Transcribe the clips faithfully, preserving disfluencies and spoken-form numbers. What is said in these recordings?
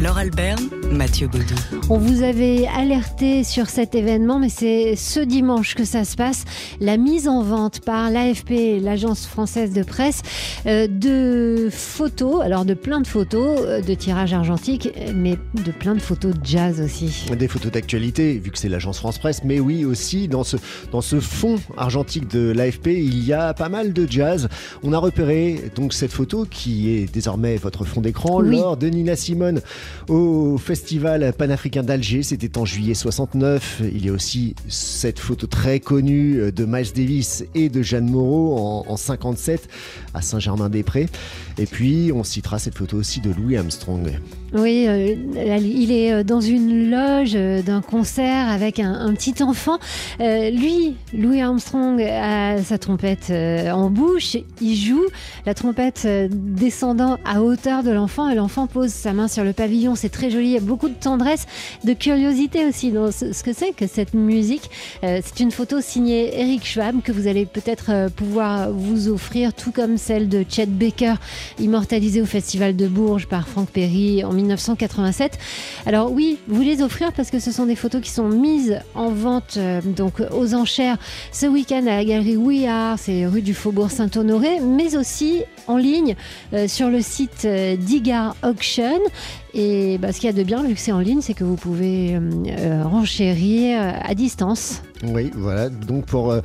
Laure Albert, Mathieu Baudou. On vous avait alerté sur cet événement, mais c'est ce dimanche que ça se passe. La mise en vente par l'A F P, l'Agence française de presse, euh, de photos, alors de plein de photos euh, de tirage argentique, mais de plein de photos de jazz aussi. Des photos d'actualité, vu que c'est l'Agence France Presse, mais oui aussi, dans ce, dans ce fond argentique de l'A F P, il y a pas mal de jazz. On a repéré donc cette photo qui est désormais votre fond d'écran, oui. Laure, de Nina Simone. Au festival panafricain d'Alger, c'était en juillet soixante-neuf. Il y a aussi cette photo très connue de Miles Davis et de Jeanne Moreau en, en cinquante-sept à Saint-Germain-des-Prés. Et puis on citera cette photo aussi de Louis Armstrong. Oui, euh, il est dans une loge d'un concert avec un, un petit enfant. Euh, lui, Louis Armstrong, a sa trompette en bouche. Il joue la trompette descendant à hauteur de l'enfant et l'enfant pose sa main sur le pavillon, c'est très joli, il y a beaucoup de tendresse, de curiosité aussi dans ce que c'est que cette musique. Euh, c'est une photo signée Eric Schwab que vous allez peut-être pouvoir vous offrir, tout comme celle de Chet Baker, immortalisée au Festival de Bourges par Franck Perry en dix-neuf cent quatre-vingt-sept. Alors oui, vous les offrir parce que ce sont des photos qui sont mises en vente euh, donc aux enchères ce week-end à la galerie We Are, c'est rue du Faubourg Saint-Honoré, mais aussi en ligne euh, sur le site euh, d'Igar Auction. Et bah, ce qu'il y a de bien, vu que c'est en ligne, c'est que vous pouvez euh, renchérir à distance. Oui, voilà. Donc pour euh,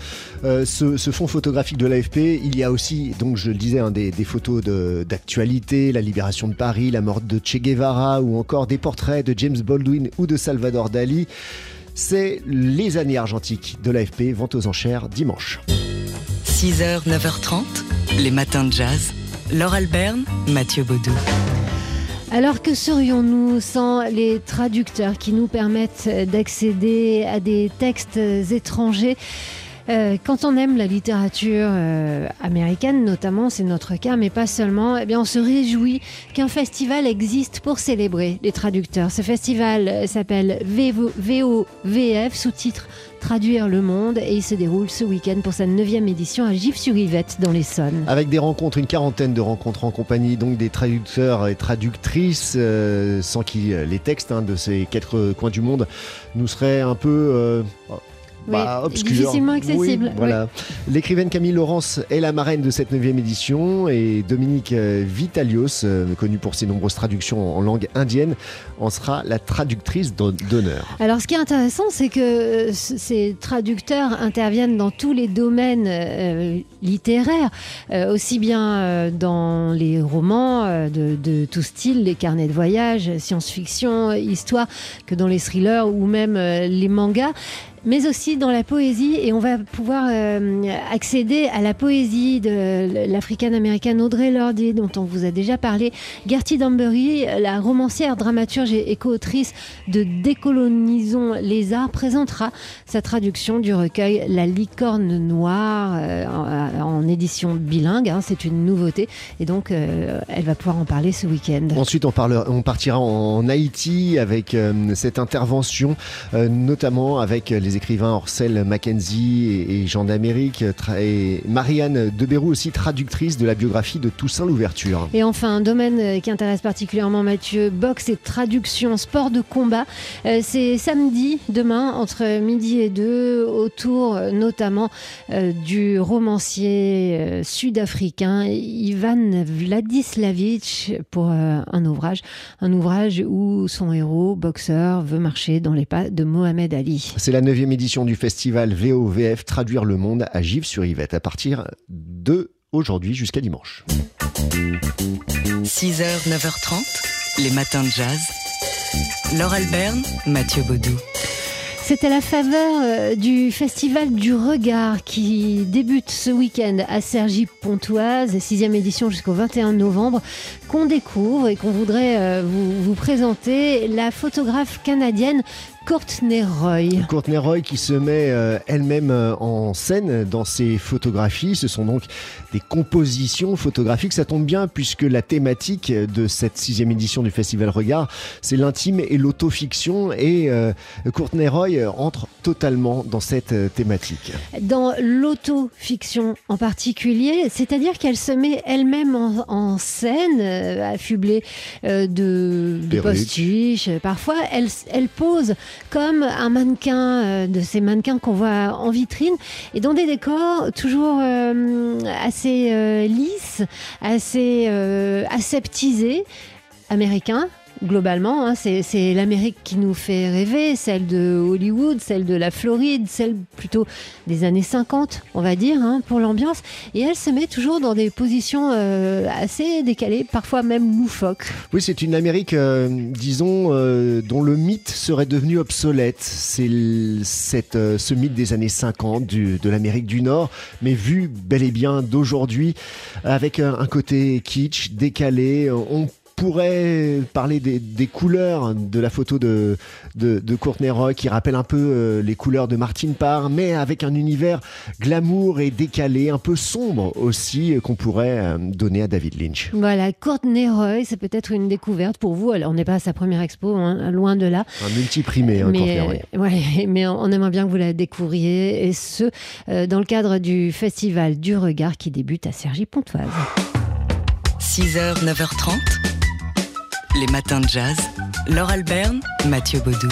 ce, ce fonds photographique de l'A F P, il y a aussi, donc je le disais, hein, des, des photos de, d'actualité, la libération de Paris, la mort de Che Guevara ou encore des portraits de James Baldwin ou de Salvador Dali. C'est les années argentiques de l'A F P, vente aux enchères dimanche. six heures, neuf heures trente, les matins de jazz. Laure Alberne, Mathieu Baudou. Alors que serions-nous sans les traducteurs qui nous permettent d'accéder à des textes étrangers ? Euh, quand on aime la littérature euh, américaine, notamment, c'est notre cas, mais pas seulement, eh bien, on se réjouit qu'un festival existe pour célébrer les traducteurs. Ce festival s'appelle V O V F, sous-titre Traduire le monde, et il se déroule ce week-end pour sa neuvième édition à Gif-sur-Yvette dans l'Essonne. Avec des rencontres, une quarantaine de rencontres en compagnie donc des traducteurs et traductrices, euh, sans qui les textes hein, de ces quatre coins du monde nous seraient un peu... Euh, Bah, oui, difficilement accessible. Oui, voilà. Oui. L'écrivaine Camille Laurence est la marraine de cette neuvième édition et Dominique Vitalios, connue pour ses nombreuses traductions en langue indienne, en sera la traductrice d'honneur. Alors ce qui est intéressant, c'est que ces traducteurs interviennent dans tous les domaines euh, littéraires, euh, aussi bien dans les romans euh, de, de tout style, les carnets de voyage, science-fiction, histoire, que dans les thrillers ou même euh, les mangas, mais aussi dans la poésie, et on va pouvoir euh, accéder à la poésie de l'africaine-américaine Audre Lorde, dont on vous a déjà parlé, Gerty Dambury, la romancière, dramaturge et co-autrice de Décolonisons les Arts, présentera sa traduction du recueil La Licorne Noire euh, en, en édition bilingue, hein, c'est une nouveauté, et donc euh, elle va pouvoir en parler ce week-end. Ensuite on, parle, on partira en Haïti avec euh, cette intervention, euh, notamment avec les Les écrivains Orcel Mackenzie et Jean d'Amérique, et Marianne Deberoux aussi, traductrice de la biographie de Toussaint Louverture. Et enfin, un domaine qui intéresse particulièrement Mathieu, boxe et traduction, sport de combat. C'est samedi, demain, entre midi et deux, autour notamment du romancier sud-africain Ivan Vladislavitch pour un ouvrage. Un ouvrage où son héros, boxeur, veut marcher dans les pas de Mohamed Ali. C'est la neuvième édition du festival V O V F Traduire le monde à Gif-sur-Yvette à partir de aujourd'hui jusqu'à dimanche. six heures, neuf heures trente, les matins de jazz. Laure Alberne, Mathieu Baudou. C'est à la faveur du Festival du Regard qui débute ce week-end à Cergy-Pontoise, sixième édition jusqu'au vingt et un novembre, qu'on découvre et qu'on voudrait vous, vous présenter la photographe canadienne Kourtney Roy. Kourtney Roy qui se met euh, elle-même euh, en scène dans ses photographies. Ce sont donc des compositions photographiques. Ça tombe bien puisque la thématique de cette sixième édition du Festival Regard, c'est l'intime et l'autofiction. Et euh, Kourtney Roy entre totalement dans cette thématique. Dans l'autofiction en particulier, c'est-à-dire qu'elle se met elle-même en, en scène, euh, affublée euh, de, de postiches. Parfois, elle, elle pose comme un mannequin, euh, de ces mannequins qu'on voit en vitrine, et dans des décors toujours euh, assez euh, lisses, assez euh, aseptisés, américains. Globalement, hein, c'est, c'est l'Amérique qui nous fait rêver, celle de Hollywood, celle de la Floride, celle plutôt des années cinquante, on va dire, hein, pour l'ambiance. Et elle se met toujours dans des positions euh, assez décalées, parfois même loufoques. Oui, c'est une Amérique, euh, disons, euh, dont le mythe serait devenu obsolète. C'est le, cette, euh, ce mythe des années cinquante du, de l'Amérique du Nord, mais vu bel et bien d'aujourd'hui, avec un, un côté kitsch, décalé. On peut pourrait parler des, des couleurs de la photo de, de, de Kourtney Roy qui rappelle un peu euh, les couleurs de Martin Parr, mais avec un univers glamour et décalé, un peu sombre aussi, qu'on pourrait euh, donner à David Lynch. Voilà, Kourtney Roy, c'est peut-être une découverte pour vous. Alors, on n'est pas à sa première expo, hein, loin de là. Un multiprimé, hein, Kourtney Roy. Ouais, mais on aimerait bien que vous la découvriez, et ce, euh, dans le cadre du Festival du Regard qui débute à Cergy-Pontoise. six heures, neuf heures trente. Les matins de jazz, Laure Alberne, Mathieu Baudou.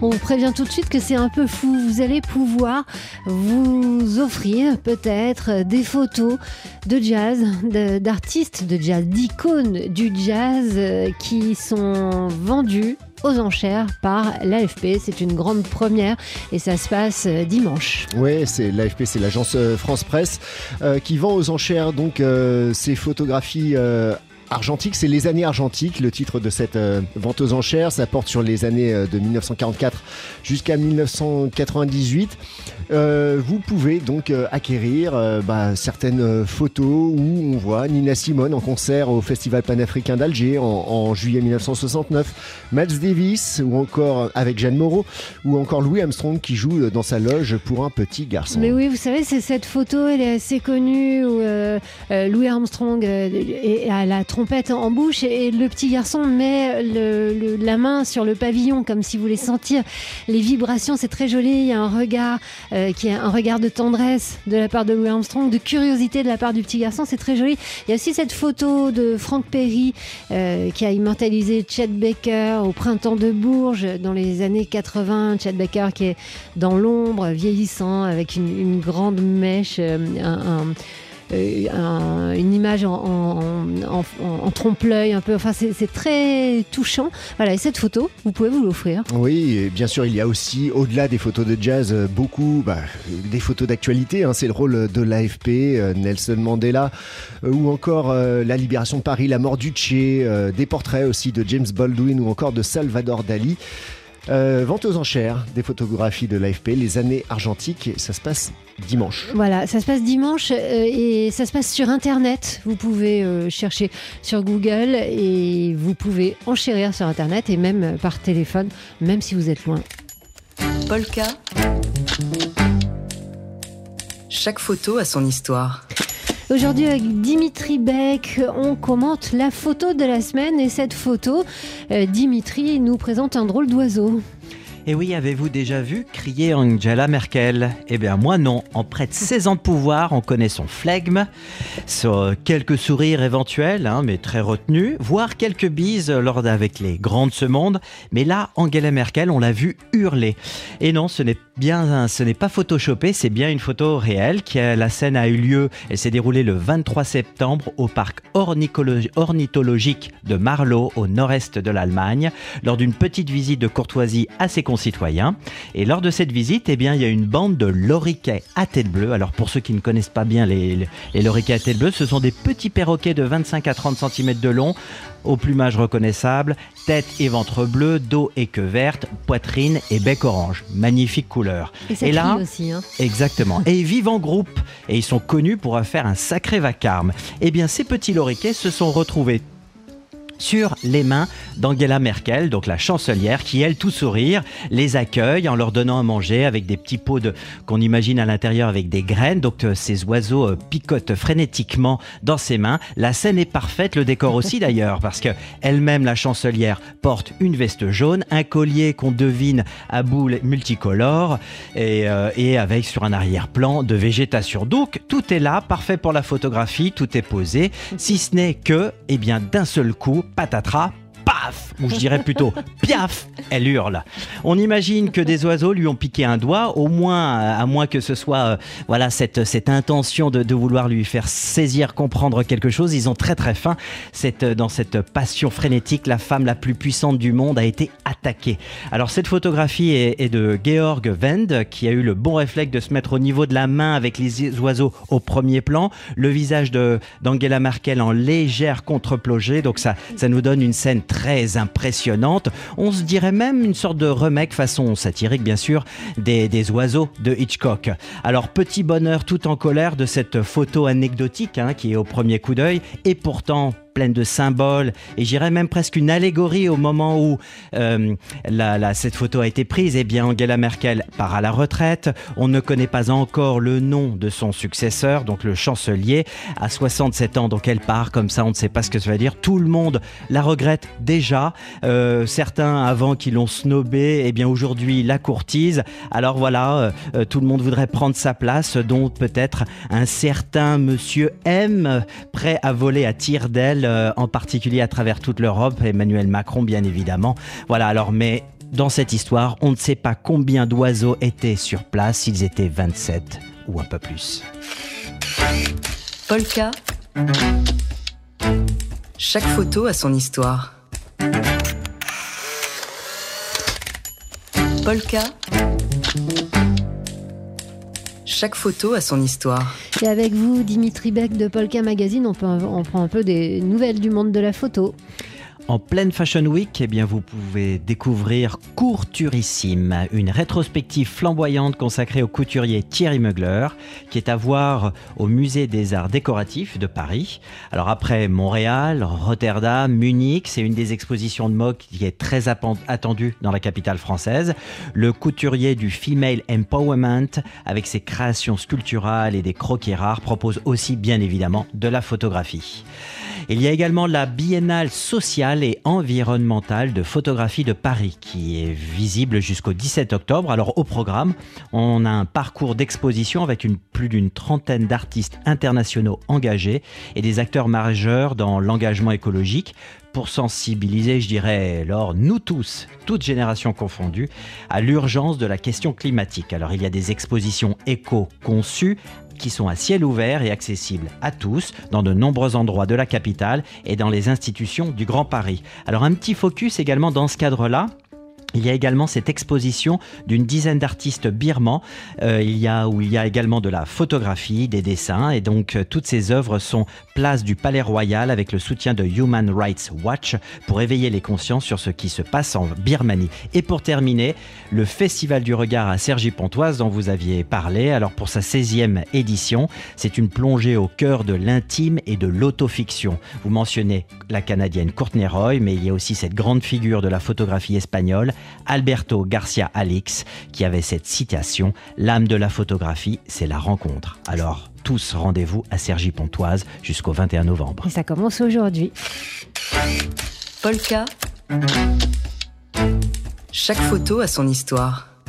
On vous prévient tout de suite que c'est un peu fou. Vous allez pouvoir vous offrir peut-être des photos de jazz, de, d'artistes de jazz, d'icônes du jazz qui sont vendues aux enchères par l'A F P. C'est une grande première et ça se passe dimanche. Oui, c'est l'A F P, c'est l'agence France Presse euh, qui vend aux enchères donc euh, ces photographies euh, argentiques, c'est les années argentiques, le titre de cette euh, vente aux enchères. Ça porte sur les années euh, de mille neuf cent quarante-quatre jusqu'à mille neuf cent quatre-vingt-dix-huit. Euh, vous pouvez donc euh, acquérir euh, bah, certaines euh, photos où on voit Nina Simone en concert au Festival panafricain d'Alger en, en juillet mille neuf cent soixante-neuf, Miles Davis ou encore avec Jeanne Moreau, ou encore Louis Armstrong qui joue dans sa loge pour un petit garçon. Mais oui, vous savez, c'est cette photo, elle est assez connue où euh, euh, Louis Armstrong euh, est à la trompe trompette en bouche et le petit garçon met le, le, la main sur le pavillon comme s'il voulait sentir les vibrations. C'est très joli, il y a un regard euh, qui est un regard de tendresse de la part de Louis Armstrong, de curiosité de la part du petit garçon, c'est très joli. Il y a aussi cette photo de Franck Perry euh, qui a immortalisé Chet Baker au printemps de Bourges dans les années quatre-vingts, Chet Baker qui est dans l'ombre, vieillissant, avec une, une grande mèche, euh, un, un Euh, un, une image en, en, en, en, en trompe-l'œil un peu, enfin c'est, c'est très touchant. Voilà, et cette photo, vous pouvez vous l'offrir. Oui, et bien sûr, il y a aussi, au-delà des photos de jazz, beaucoup bah, des photos d'actualité, hein, c'est le rôle de l'A F P, euh, Nelson Mandela, euh, ou encore euh, la libération de Paris, la mort du Che, euh, des portraits aussi de James Baldwin ou encore de Salvador Dali. Euh, vente aux enchères des photographies de l'A F P, les années argentiques, ça se passe dimanche. Voilà, ça se passe dimanche euh, et ça se passe sur internet. Vous pouvez euh, chercher sur Google et vous pouvez enchérir sur internet et même par téléphone, même si vous êtes loin. Polka. Chaque photo a son histoire. Aujourd'hui, avec Dimitri Beck, on commente la photo de la semaine. Et cette photo, Dimitri nous présente un drôle d'oiseau. Et oui, avez-vous déjà vu crier Angela Merkel? Eh bien, moi non. En près de seize ans de pouvoir, on connaît son flegme, son quelques sourires éventuels, hein, mais très retenus, voire quelques bises lors avec les grands de ce monde. Mais là, Angela Merkel, on l'a vu hurler. Et non, ce n'est bien, ce n'est pas photoshopé, c'est bien une photo réelle. Qui, la scène a eu lieu, elle s'est déroulée le vingt-trois septembre au parc ornithologique de Marlow, au nord-est de l'Allemagne, lors d'une petite visite de courtoisie à ses concitoyens. Citoyens. Et lors de cette visite, eh bien, il y a une bande de loriquets à tête bleue. Alors pour ceux qui ne connaissent pas bien les, les loriquets à tête bleue, ce sont des petits perroquets de vingt-cinq à trente centimètres de long, au plumage reconnaissable, tête et ventre bleu, dos et queue verte, poitrine et bec orange. Magnifique couleur. Et ça et là, crie aussi. Hein. Exactement. Et ils vivent en groupe. Et ils sont connus pour faire un sacré vacarme. Eh bien, ces petits loriquets se sont retrouvés sur les mains d'Angela Merkel, donc la chancelière, qui, elle, tout sourire, les accueille en leur donnant à manger avec des petits pots de, qu'on imagine à l'intérieur avec des graines. Donc euh, ces oiseaux euh, picotent frénétiquement dans ses mains. La scène est parfaite, le décor aussi d'ailleurs, parce qu'elle-même, la chancelière, porte une veste jaune, un collier qu'on devine à boules multicolores et, euh, et avec sur un arrière-plan de végétation. Donc tout est là, parfait pour la photographie, tout est posé, si ce n'est que, eh bien, d'un seul coup, patatras, paf, ou je dirais plutôt piaf, elle hurle. On imagine que des oiseaux lui ont piqué un doigt, au moins, à moins que ce soit euh, voilà, cette, cette intention de, de vouloir lui faire saisir, comprendre quelque chose. Ils ont très très faim. Cette, dans cette passion frénétique, la femme la plus puissante du monde a été attaquée. Alors cette photographie est, est de Georg Wendt, qui a eu le bon réflexe de se mettre au niveau de la main avec les oiseaux au premier plan, le visage de, d'Angela Merkel en légère contre-plongée. Donc ça, ça nous donne une scène très impressionnante. On se dirait même une sorte de remake, façon satirique bien sûr, des, des oiseaux de Hitchcock. Alors petit bonheur tout en colère de cette photo anecdotique hein, qui est au premier coup d'œil et pourtant pleine de symboles et j'irais même presque une allégorie au moment où euh, la, la, cette photo a été prise. Eh bien, Angela Merkel part à la retraite. On ne connaît pas encore le nom de son successeur, donc le chancelier, à soixante-sept ans. Donc elle part comme ça, on ne sait pas ce que ça veut dire. Tout le monde la regrette déjà. Euh, certains avant qui l'ont snobée, eh bien aujourd'hui la courtise. Alors voilà, euh, tout le monde voudrait prendre sa place, dont peut-être un certain monsieur M, prêt à voler à tire d'aile, en particulier à travers toute l'Europe, Emmanuel Macron bien évidemment. Voilà, alors mais dans cette histoire, on ne sait pas combien d'oiseaux étaient sur place, ils étaient vingt-sept ou un peu plus. Polka. Chaque photo a son histoire. Polka. Chaque photo a son histoire. Et avec vous, Dimitri Beck de Polka Magazine, on, peut, on prend un peu des nouvelles du monde de la photo. En pleine Fashion Week, eh bien vous pouvez découvrir Couturissime, une rétrospective flamboyante consacrée au couturier Thierry Mugler, qui est à voir au Musée des Arts Décoratifs de Paris. Alors après Montréal, Rotterdam, Munich, c'est une des expositions de mode qui est très attendue dans la capitale française. Le couturier du Female Empowerment, avec ses créations sculpturales et des croquis rares, propose aussi bien évidemment de la photographie. Il y a également la Biennale sociale et environnementale de photographie de Paris qui est visible jusqu'au dix-sept octobre. Alors au programme, on a un parcours d'exposition avec une, plus d'une trentaine d'artistes internationaux engagés et des acteurs majeurs dans l'engagement écologique pour sensibiliser, je dirais, alors nous tous, toutes générations confondues, à l'urgence de la question climatique. Alors il y a des expositions éco-conçues qui sont à ciel ouvert et accessibles à tous dans de nombreux endroits de la capitale et dans les institutions du Grand Paris. Alors un petit focus également dans ce cadre-là. Il y a également cette exposition d'une dizaine d'artistes birmans, euh, il y a, où il y a également de la photographie, des dessins, et donc euh, toutes ces œuvres sont place du Palais Royal avec le soutien de Human Rights Watch pour éveiller les consciences sur ce qui se passe en Birmanie. Et pour terminer, le Festival du Regard à Cergy-Pontoise dont vous aviez parlé, alors pour sa seizième édition, c'est une plongée au cœur de l'intime et de l'autofiction. Vous mentionnez la Canadienne Kourtney Roy, mais il y a aussi cette grande figure de la photographie espagnole, Alberto Garcia Alix, qui avait cette citation « L'âme de la photographie, c'est la rencontre ». Alors, tous rendez-vous à Cergy-Pontoise jusqu'au vingt et un novembre. Et ça commence aujourd'hui. Polka. Chaque photo a son histoire.